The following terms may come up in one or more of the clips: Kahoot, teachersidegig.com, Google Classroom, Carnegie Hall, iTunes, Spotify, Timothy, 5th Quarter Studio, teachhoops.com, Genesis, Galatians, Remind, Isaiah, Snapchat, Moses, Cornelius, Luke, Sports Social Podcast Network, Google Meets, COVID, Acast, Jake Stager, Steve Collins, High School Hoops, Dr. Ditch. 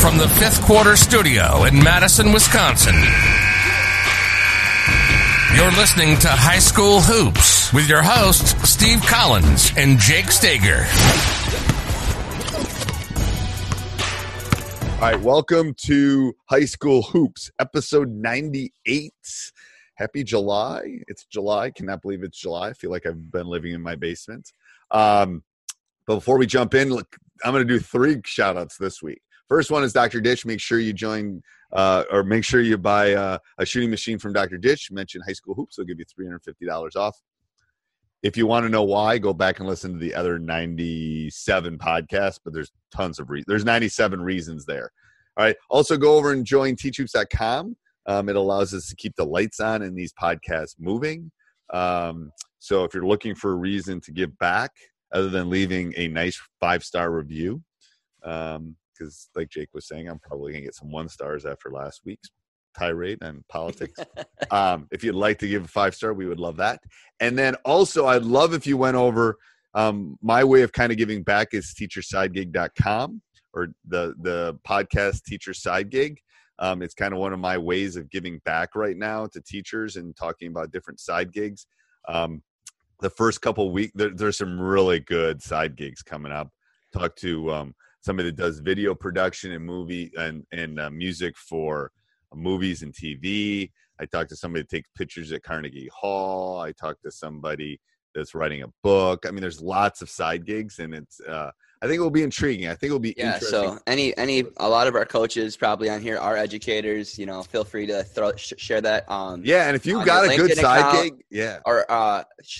From the 5th Quarter Studio in Madison, Wisconsin, you're listening to High School Hoops with your hosts, Steve Collins and Jake Stager. All right, welcome to High School Hoops, episode 98. Happy July. It's July. Cannot believe it's July. I feel like I've been living in my basement. But before we jump in, look, I'm going to do three shout-outs this week. First one is Dr. Ditch. Make sure you join or make sure you buy a shooting machine from Dr. Ditch. Mention High School Hoops. They'll give you $350 off. If you want to know why, go back and listen to the other 97 podcasts, but there's tons of reasons. There's 97 reasons there. All right. Also, go over and join teachhoops.com. It allows us to keep the lights on and these podcasts moving. So if you're looking for a reason to give back, other than leaving a nice 5-star review, because like Jake was saying, I'm probably going to get some 1-stars after last week's tirade and politics. If you'd like to give a 5-star, we would love that. And then also, I'd love if you went over, my way of kind of giving back is teachersidegig.com, or the podcast Teacher Side Gig. It's kind of one of my ways of giving back right now to teachers and talking about different side gigs. The first couple of weeks, there's some really good side gigs coming up. Talk to somebody that does video production and movie and music for movies and TV. I talked to somebody that takes pictures at Carnegie Hall. I talked to somebody that's writing a book. I mean, there's lots of side gigs, and it's I think it will be intriguing. I think it will be interesting. Yeah, so a lot of our coaches probably on here are educators. You know, feel free to share that. Yeah, and if you've got a good side gig, yeah. Or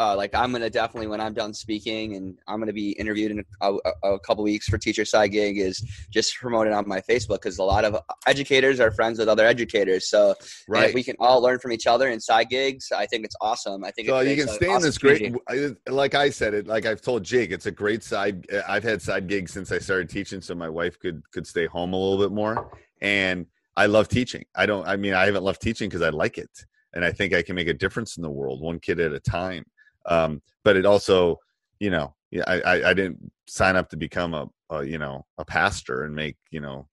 like I'm going to definitely, when I'm done speaking and I'm going to be interviewed in a couple weeks for Teacher Side Gig, is just promote it on my Facebook, because a lot of educators are friends with other educators. So right. We can all learn from each other in side gigs. I think it's awesome. I think so you can stay in this great – like I said, like I've told Jake, it's a great side – I've had side gigs since I started teaching, so my wife could stay home a little bit more, and I love teaching. I haven't left teaching because I like it, and I think I can make a difference in the world, one kid at a time. But it also, you know, I didn't sign up to become a pastor and make, you know,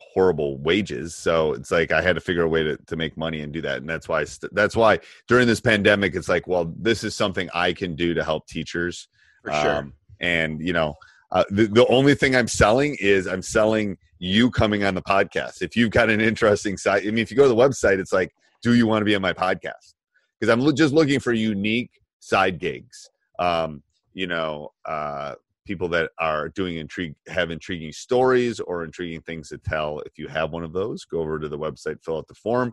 horrible wages. So it's like I had to figure a way to make money and do that, and that's why during this pandemic, it's like, well, this is something I can do to help teachers. For sure. And you know, the only thing I'm selling you coming on the podcast. If you've got an interesting site, I mean, if you go to the website, it's like, do you want to be on my podcast? Because I'm just looking for unique side gigs. You know, people that are doing have intriguing stories or intriguing things to tell. If you have one of those, go over to the website, fill out the form,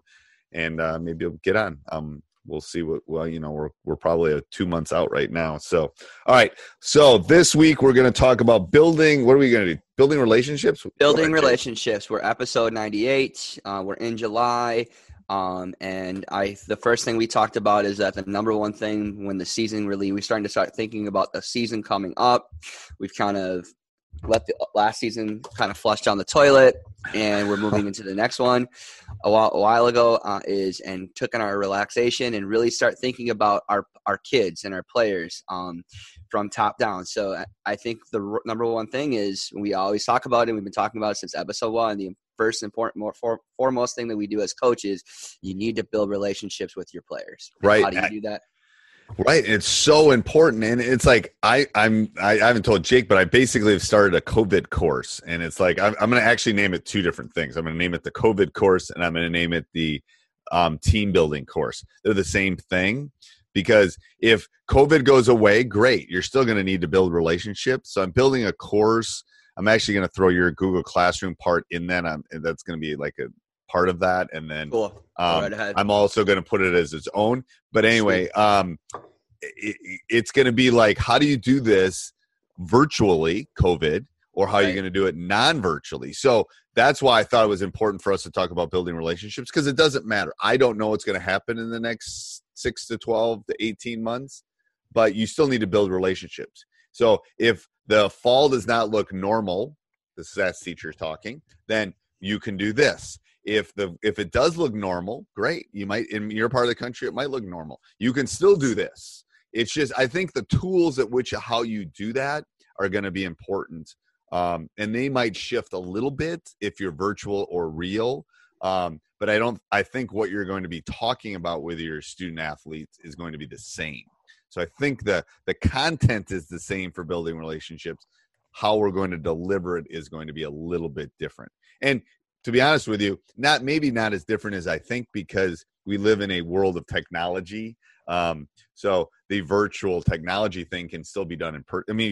and maybe you'll get on. We'll see we're probably 2 months out right now. So, all right. So this week we're going to talk about building. What are we going to do? Building relationships? Building relationships. We're episode 98. We're in July. And the first thing we talked about is that the number one thing when the season really, we're starting to start thinking about the season coming up. We've kind of let the last season kind of flush down the toilet, and we're moving into the next one a while ago and took in our relaxation and really start thinking about our kids and our players from top down. So I think the number one thing is, we always talk about it, and we've been talking about it since episode one, the first important, foremost thing that we do as coaches, you need to build relationships with your players. Right. How do you do that? Right. It's so important. And it's like, I haven't told Jake, but I basically have started a COVID course, and it's like, I'm going to actually name it two different things. I'm going to name it the COVID course, and I'm going to name it the team building course. They're the same thing, because if COVID goes away, great, you're still going to need to build relationships. So I'm building a course. I'm actually going to throw your Google Classroom part in that. That's going to be like a part of that. And then cool. Right, I'm also going to put it as its own. But anyway, it's going to be like, how do you do this virtually, COVID, or how are you going to do it non-virtually? So that's why I thought it was important for us to talk about building relationships, because it doesn't matter. I don't know what's going to happen in the next 6 to 12 to 18 months, but you still need to build relationships. So if the fall does not look normal, this is that teacher talking, then you can do this. If it does look normal, great. You might, in your part of the country, it might look normal. You can still do this. It's just, I think the tools at which how you do that are going to be important. And they might shift a little bit if you're virtual or real. But I think what you're going to be talking about with your student athletes is going to be the same. So I think the content is the same for building relationships. How we're going to deliver it is going to be a little bit different. And to be honest with you, maybe not as different as I think, because we live in a world of technology. So the virtual technology thing can still be done in person. I mean,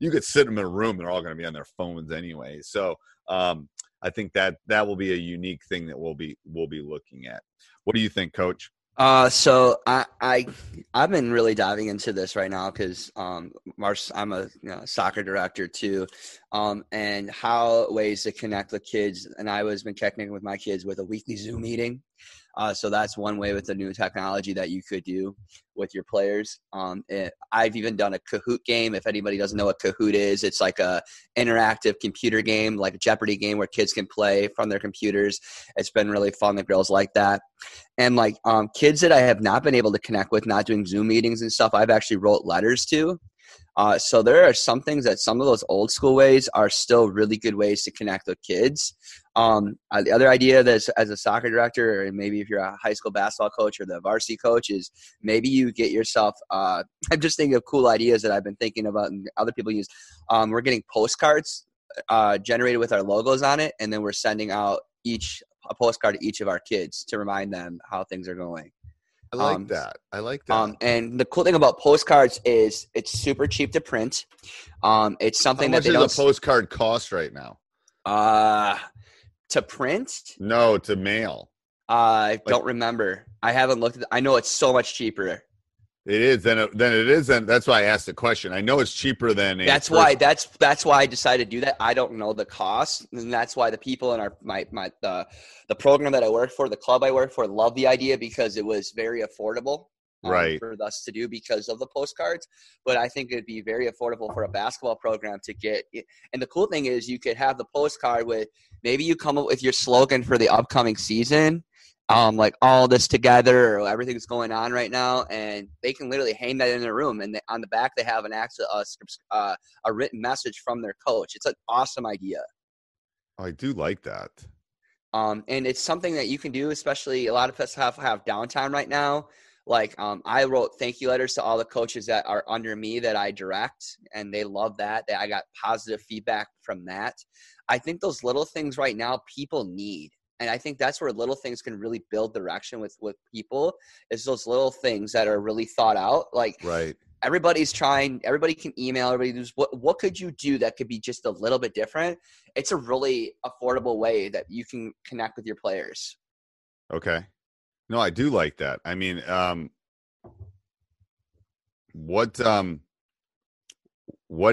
you could sit them in a room, they're all going to be on their phones anyway. So I think that will be a unique thing that we'll be looking at. What do you think, Coach? So I've been really diving into this right now, because I'm a soccer director too, and how ways to connect with kids. And I was been connecting with my kids with a weekly Zoom meeting. So that's one way with the new technology that you could do with your players. I've even done a Kahoot game. If anybody doesn't know what Kahoot is, it's like a interactive computer game, like a Jeopardy game, where kids can play from their computers. It's been really fun. The girls like that. And like kids that I have not been able to connect with, not doing Zoom meetings and stuff, I've actually wrote letters to. So there are some things that some of those old school ways are still really good ways to connect with kids. The other idea that as a soccer director, or maybe if you're a high school basketball coach or the varsity coach, is maybe you get yourself I'm just thinking of cool ideas that I've been thinking about and other people use. We're getting postcards generated with our logos on it, and then we're sending out a postcard to each of our kids to remind them how things are going. I like that. And the cool thing about postcards is it's super cheap to print. It's something that they don't. How much does a postcard cost right now? To print? No, to mail. I don't remember. I haven't looked at it. I know it's so much cheaper. It is than it is, and that's why I asked the question. I know it's cheaper than. That's why I decided to do that. I don't know the cost, and that's why the people in the program that I work for, the club I work for, love the idea, because it was very affordable, for us to do because of the postcards. But I think it'd be very affordable for a basketball program to get. And the cool thing is, you could have the postcard with, maybe you come up with your slogan for the upcoming season. Like all this together, or everything's going on right now, and they can literally hang that in their room. And on the back, they have a written message from their coach. It's an awesome idea. Oh, I do like that. And it's something that you can do, especially a lot of us have downtime right now. Like I wrote thank you letters to all the coaches that are under me that I direct, and they love that. I got positive feedback from that. I think those little things right now people need. And I think that's where little things can really build direction with people, is those little things that are really thought out. Like everybody's trying, everybody can email, everybody does. What could you do that could be just a little bit different? It's a really affordable way that you can connect with your players. Okay. No, I do like that. I mean, what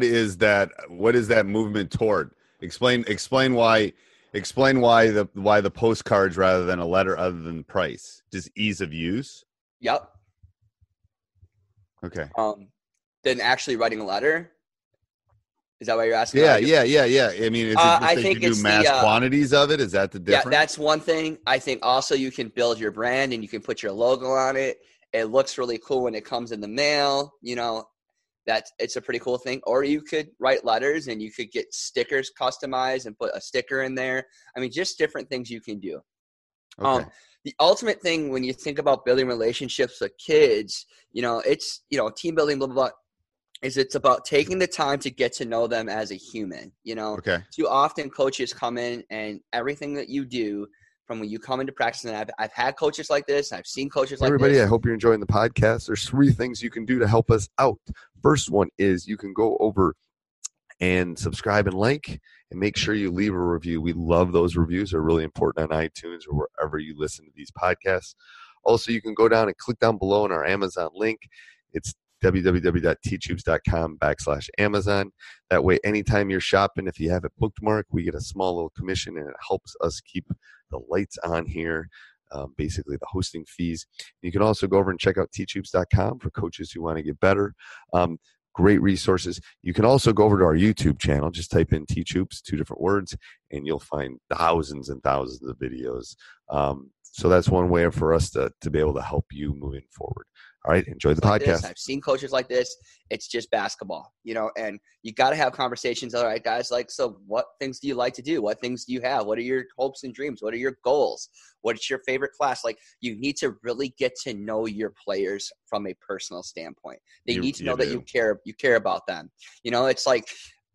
is that movement toward? Explain why the postcards rather than a letter, other than price, just ease of use. Yep. Okay. Then actually writing a letter. Is that what you're asking? Yeah. I mean, I think you do mass quantities of it. Is that the difference? Yeah, that's one thing. I think also you can build your brand and you can put your logo on it. It looks really cool when it comes in the mail. You know, it's a pretty cool thing. Or you could write letters and you could get stickers customized and put a sticker in there. I mean, just different things you can do. Okay. The ultimate thing when you think about building relationships with kids, you know, it's, you know, team building, blah, blah, blah, is it's about taking the time to get to know them as a human, you know. Okay. Too often coaches come in and everything that you do from when you come into practice, and I've had coaches like this, I've seen coaches like this. Everybody, I hope you're enjoying the podcast. There's three things you can do to help us out. First one is you can go over and subscribe and like, and make sure you leave a review. We love those reviews. They're really important on iTunes or wherever you listen to these podcasts. Also, you can go down and click down below on our Amazon link. It's www.teachhoops.com/Amazon. That way, anytime you're shopping, if you have it bookmarked, we get a small little commission, and it helps us keep the lights on here, basically the hosting fees. You can also go over and check out teachhoops.com for coaches who want to get better. Great resources. You can also go over to our YouTube channel. Just type in Teach Hoops, 2 different words, and you'll find thousands and thousands of videos. So that's one way for us to be able to help you moving forward. All right, enjoy the podcast. I've seen coaches like this. It's just basketball, you know, and you got to have conversations. All right, guys, like, so what things do you like to do? What things do you have? What are your hopes and dreams? What are your goals? What's your favorite class? Like, you need to really get to know your players from a personal standpoint. They need to know that you care about them. You know, it's like,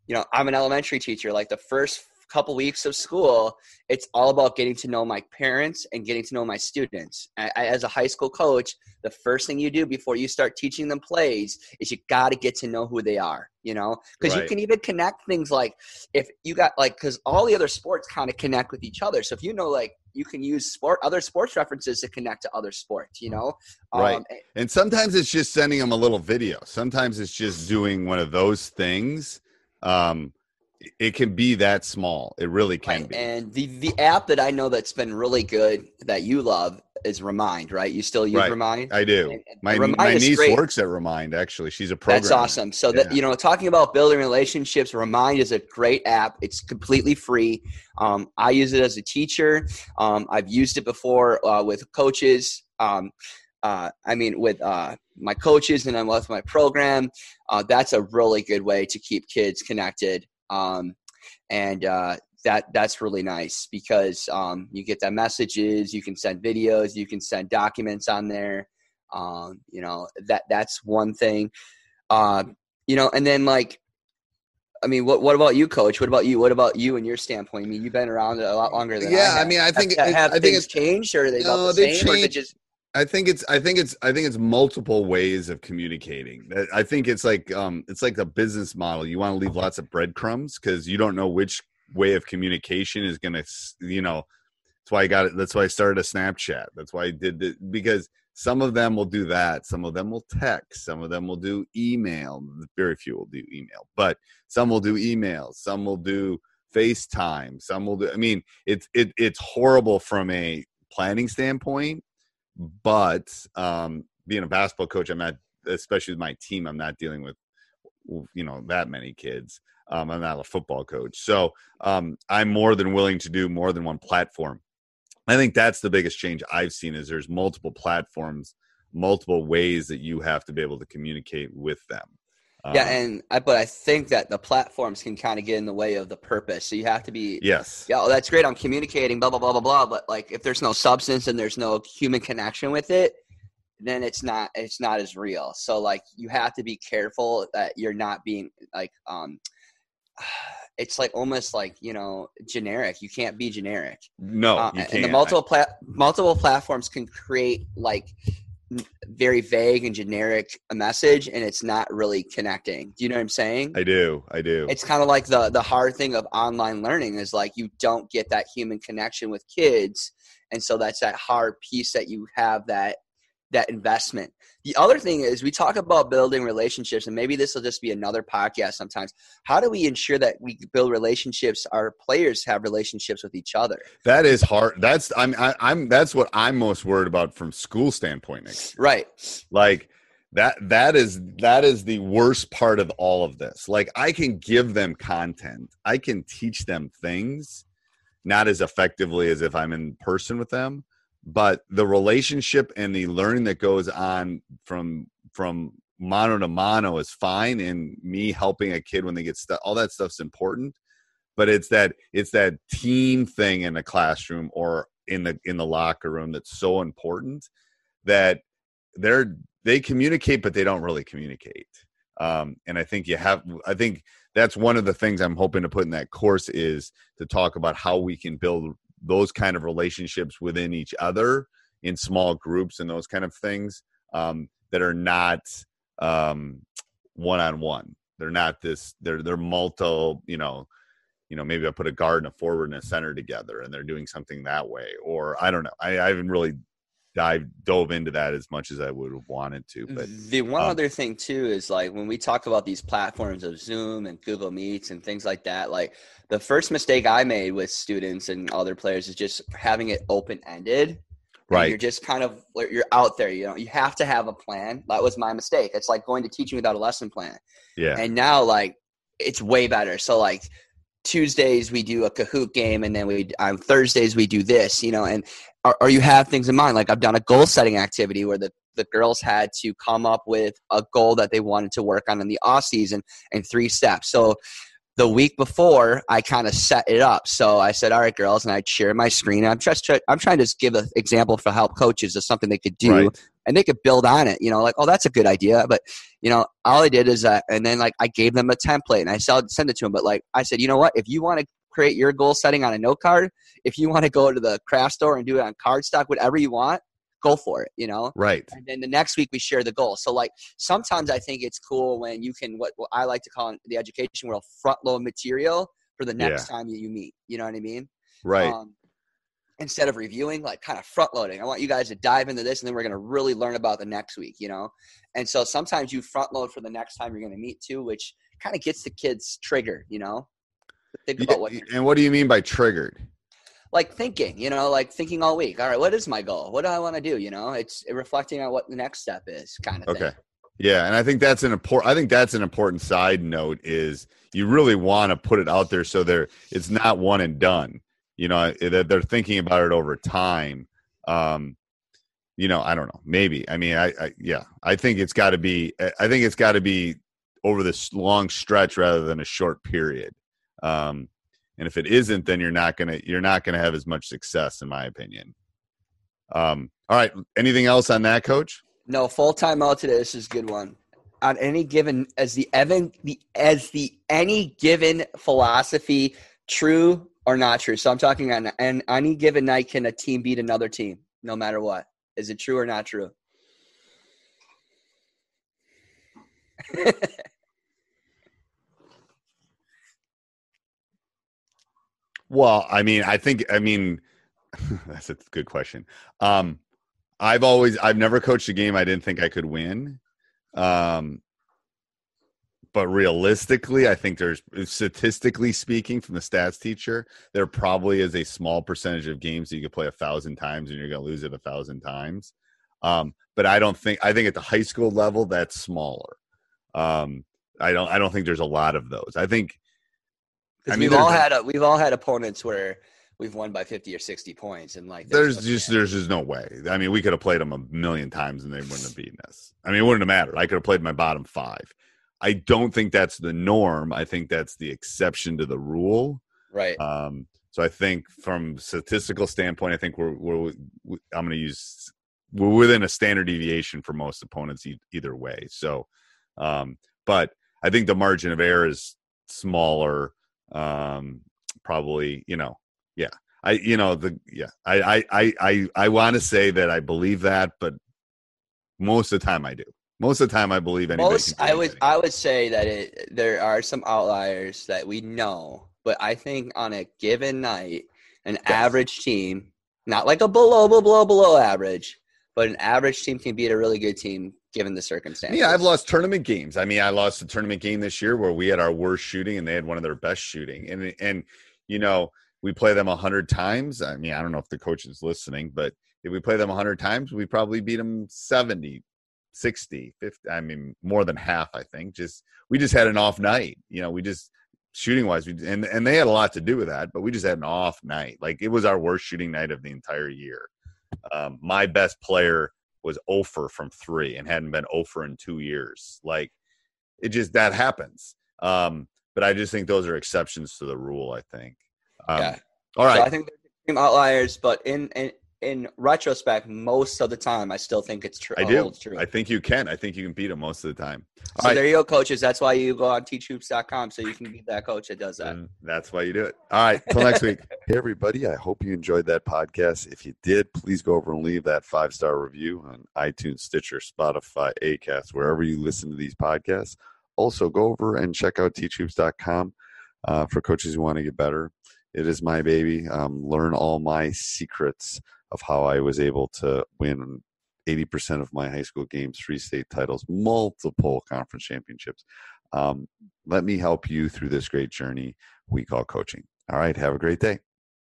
you know, I'm an elementary teacher. Like, the first couple weeks of school, it's all about getting to know my parents and getting to know my students. As a high school coach, the first thing you do before you start teaching them plays is you got to get to know who they are, you know, because you can even connect things like if you got like, because all the other sports kind of connect with each other. So if you know, like, you can use other sports references to connect to other sports, you know? Right. And sometimes it's just sending them a little video. Sometimes it's just doing one of those things. It can be that small. It really can be. And the app that I know that's been really good that you love is Remind, right? You still use Remind? I do. And my niece works at Remind, actually. She's a programmer. That's awesome. So, that, you know, talking about building relationships, Remind is a great app. It's completely free. I use it as a teacher. I've used it before with coaches. With my coaches, and I'm with my program. That's a really good way to keep kids connected. That's really nice because you get that messages, you can send videos, you can send documents on there. You know, that's one thing. You know, and then like, I mean, what about you, Coach? What about you? What about you and your standpoint? I mean, you've been around a lot longer than I have. I mean, I think it's changed, or are they about the same, or is it just? I think it's multiple ways of communicating. I think it's like a business model. You want to leave lots of breadcrumbs because you don't know which way of communication is going to, you know, that's why I got it. That's why I started a Snapchat. That's why I did it, because some of them will do that. Some of them will text. Some of them will do email. Very few will do email, but some will do email. Some will do FaceTime. Some will do, I mean, it's horrible from a planning standpoint. But being a basketball coach, I'm not, especially with my team, I'm not dealing with, you know, that many kids. I'm not a football coach. So I'm more than willing to do more than one platform. I think that's the biggest change I've seen is there's multiple platforms, multiple ways that you have to be able to communicate with them. But I think that the platforms can kind of get in the way of the purpose. So you have to be, that's great. I'm communicating, blah, blah, blah, blah, blah. But like, if there's no substance and there's no human connection with it, then it's not as real. So like, you have to be careful that you're not being like, it's like almost like, you know, generic. You can't be generic. No, you can't. And the multiple platforms can create like very vague and generic a message, and it's not really connecting. Do you know what I'm saying? I do. It's kind of like the hard thing of online learning is like you don't get that human connection with kids, and so that's that hard piece that you have that investment. The other thing is we talk about building relationships, and maybe this will just be another podcast sometimes. How do we ensure that we build relationships? Our players have relationships with each other. That is hard. That's what I'm most worried about from school standpoint. Right. Like That is the worst part of all of this. Like, I can give them content. I can teach them things, not as effectively as if I'm in person with them, but the relationship and the learning that goes on from mono to mono is fine. And me helping a kid when they get stuck, all that stuff's important, but it's that team thing in the classroom or in the locker room that's so important that they communicate, but they don't really communicate. And I think I think that's one of the things I'm hoping to put in that course, is to talk about how we can build those kind of relationships within each other in small groups and those kind of things that are not one-on-one. They're not this, they're multi, maybe I put a guard and a forward and a center together and they're doing something that way. Or I don't know. I haven't really dove into that as much as I would have wanted to. But the one other thing too is, like, when we talk about these platforms of Zoom and Google Meets and things like that, like, the first mistake I made with students and other players is just having it open-ended. Right. You're just kind of, you're out there, you have to have a plan. That was my mistake. It's like going to teaching without a lesson plan. Yeah. And now, like, it's way better. So, like, Tuesdays we do a Kahoot game, and then we on Thursdays we do this, and or you have things in mind. Like, I've done a goal setting activity where the girls had to come up with a goal that they wanted to work on in the off season in 3 steps. So the week before, I kind of set it up. So I said, all right, girls, and I'd share my screen. I'm trying to just give an example for help coaches of something they could do, right, and they could build on it, like, oh, that's a good idea. But, all I did is that, and then, like, I gave them a template and I sent it to them. But, like, I said, you know what, if you want to create your goal setting on a note card, if you want to go to the craft store and do it on cardstock, whatever you want, go for it, Right. And then the next week we share the goal. So, like, sometimes I think it's cool when you can, what I like to call in the education world, front load material for the next time that you meet, you know what I mean? Right. Instead of reviewing, like, kind of front loading. I want you guys to dive into this, and then we're going to really learn about the next week, And so sometimes you front load for the next time you're going to meet too, which kind of gets the kids triggered, Think about what. And what do you mean by triggered? Like, thinking, like, thinking all week. All right, what is my goal? What do I want to do? It's reflecting on what the next step is, kind of thing. Okay. Yeah, and I think that's an important side note, is you really want to put it out there so it's not one and done. That they're thinking about it over time. I don't know. Maybe. I mean, I think it's got to be over this long stretch rather than a short period. And if it isn't, then you're not gonna have as much success, in my opinion. All right. Anything else on that, Coach? No, full time out today. This is a good one. On any given, any given philosophy, true or not true. So I'm talking on any given night, can a team beat another team, no matter what? Is it true or not true? Well, I mean, that's a good question. I've never coached a game I didn't think I could win. But realistically, I think statistically speaking, from the stats teacher, there probably is a small percentage of games that you could play 1,000 times and you're going to lose it 1,000 times. But I think at the high school level, that's smaller. I don't think there's a lot of those. We've all had opponents where we've won by 50 or 60 points. And like, there's just no way. I mean, we could have played them 1,000,000 times and they wouldn't have beaten us. I mean, it wouldn't have mattered. I could have played my bottom 5. I don't think that's the norm. I think that's the exception to the rule. Right. So I think from statistical standpoint, I think we're within a standard deviation for most opponents either way. So, but I think the margin of error is smaller. Probably, yeah. I want to say that I believe that, but most of the time I do. Most of the time, I believe anybody. I would say that there are some outliers that we know, but I think on a given night, an average team, not like a below average, but an average team can beat a really good team given the circumstances. Yeah, I've lost tournament games. I mean, I lost a tournament game this year where we had our worst shooting and they had one of their best shooting, and we play them 100 times. I mean, I don't know if the coach is listening, but if we play them 100 times, we probably beat them 70. 60, 50, I mean, more than half, I think. We just had an off night. You know, we just, shooting wise, and they had a lot to do with that, but we just had an off night. Like, it was our worst shooting night of the entire year. My best player was 0 for from 3 and hadn't been 0 for in 2 years. Like, it just, that happens. But I just think those are exceptions to the rule, I think. Yeah. All right. So I think they're outliers, but in retrospect, most of the time, I still think it's true. I do. True. I think you can beat them most of the time. All right. There you go, coaches. That's why you go on teachhoops.com, so you can be that coach that does that. And that's why you do it. All right. Till next week. Hey, everybody. I hope you enjoyed that podcast. If you did, please go over and leave that 5-star review on iTunes, Stitcher, Spotify, Acast, wherever you listen to these podcasts. Also, go over and check out teachhoops.com for coaches who want to get better. It is my baby. Learn all my secrets of how I was able to win 80% of my high school games, 3 state titles, multiple conference championships. Let me help you through this great journey we call coaching. All right, have a great day.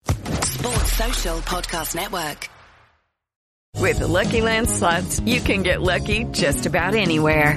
Sports Social Podcast Network. With the Lucky Land Slots, you can get lucky just about anywhere.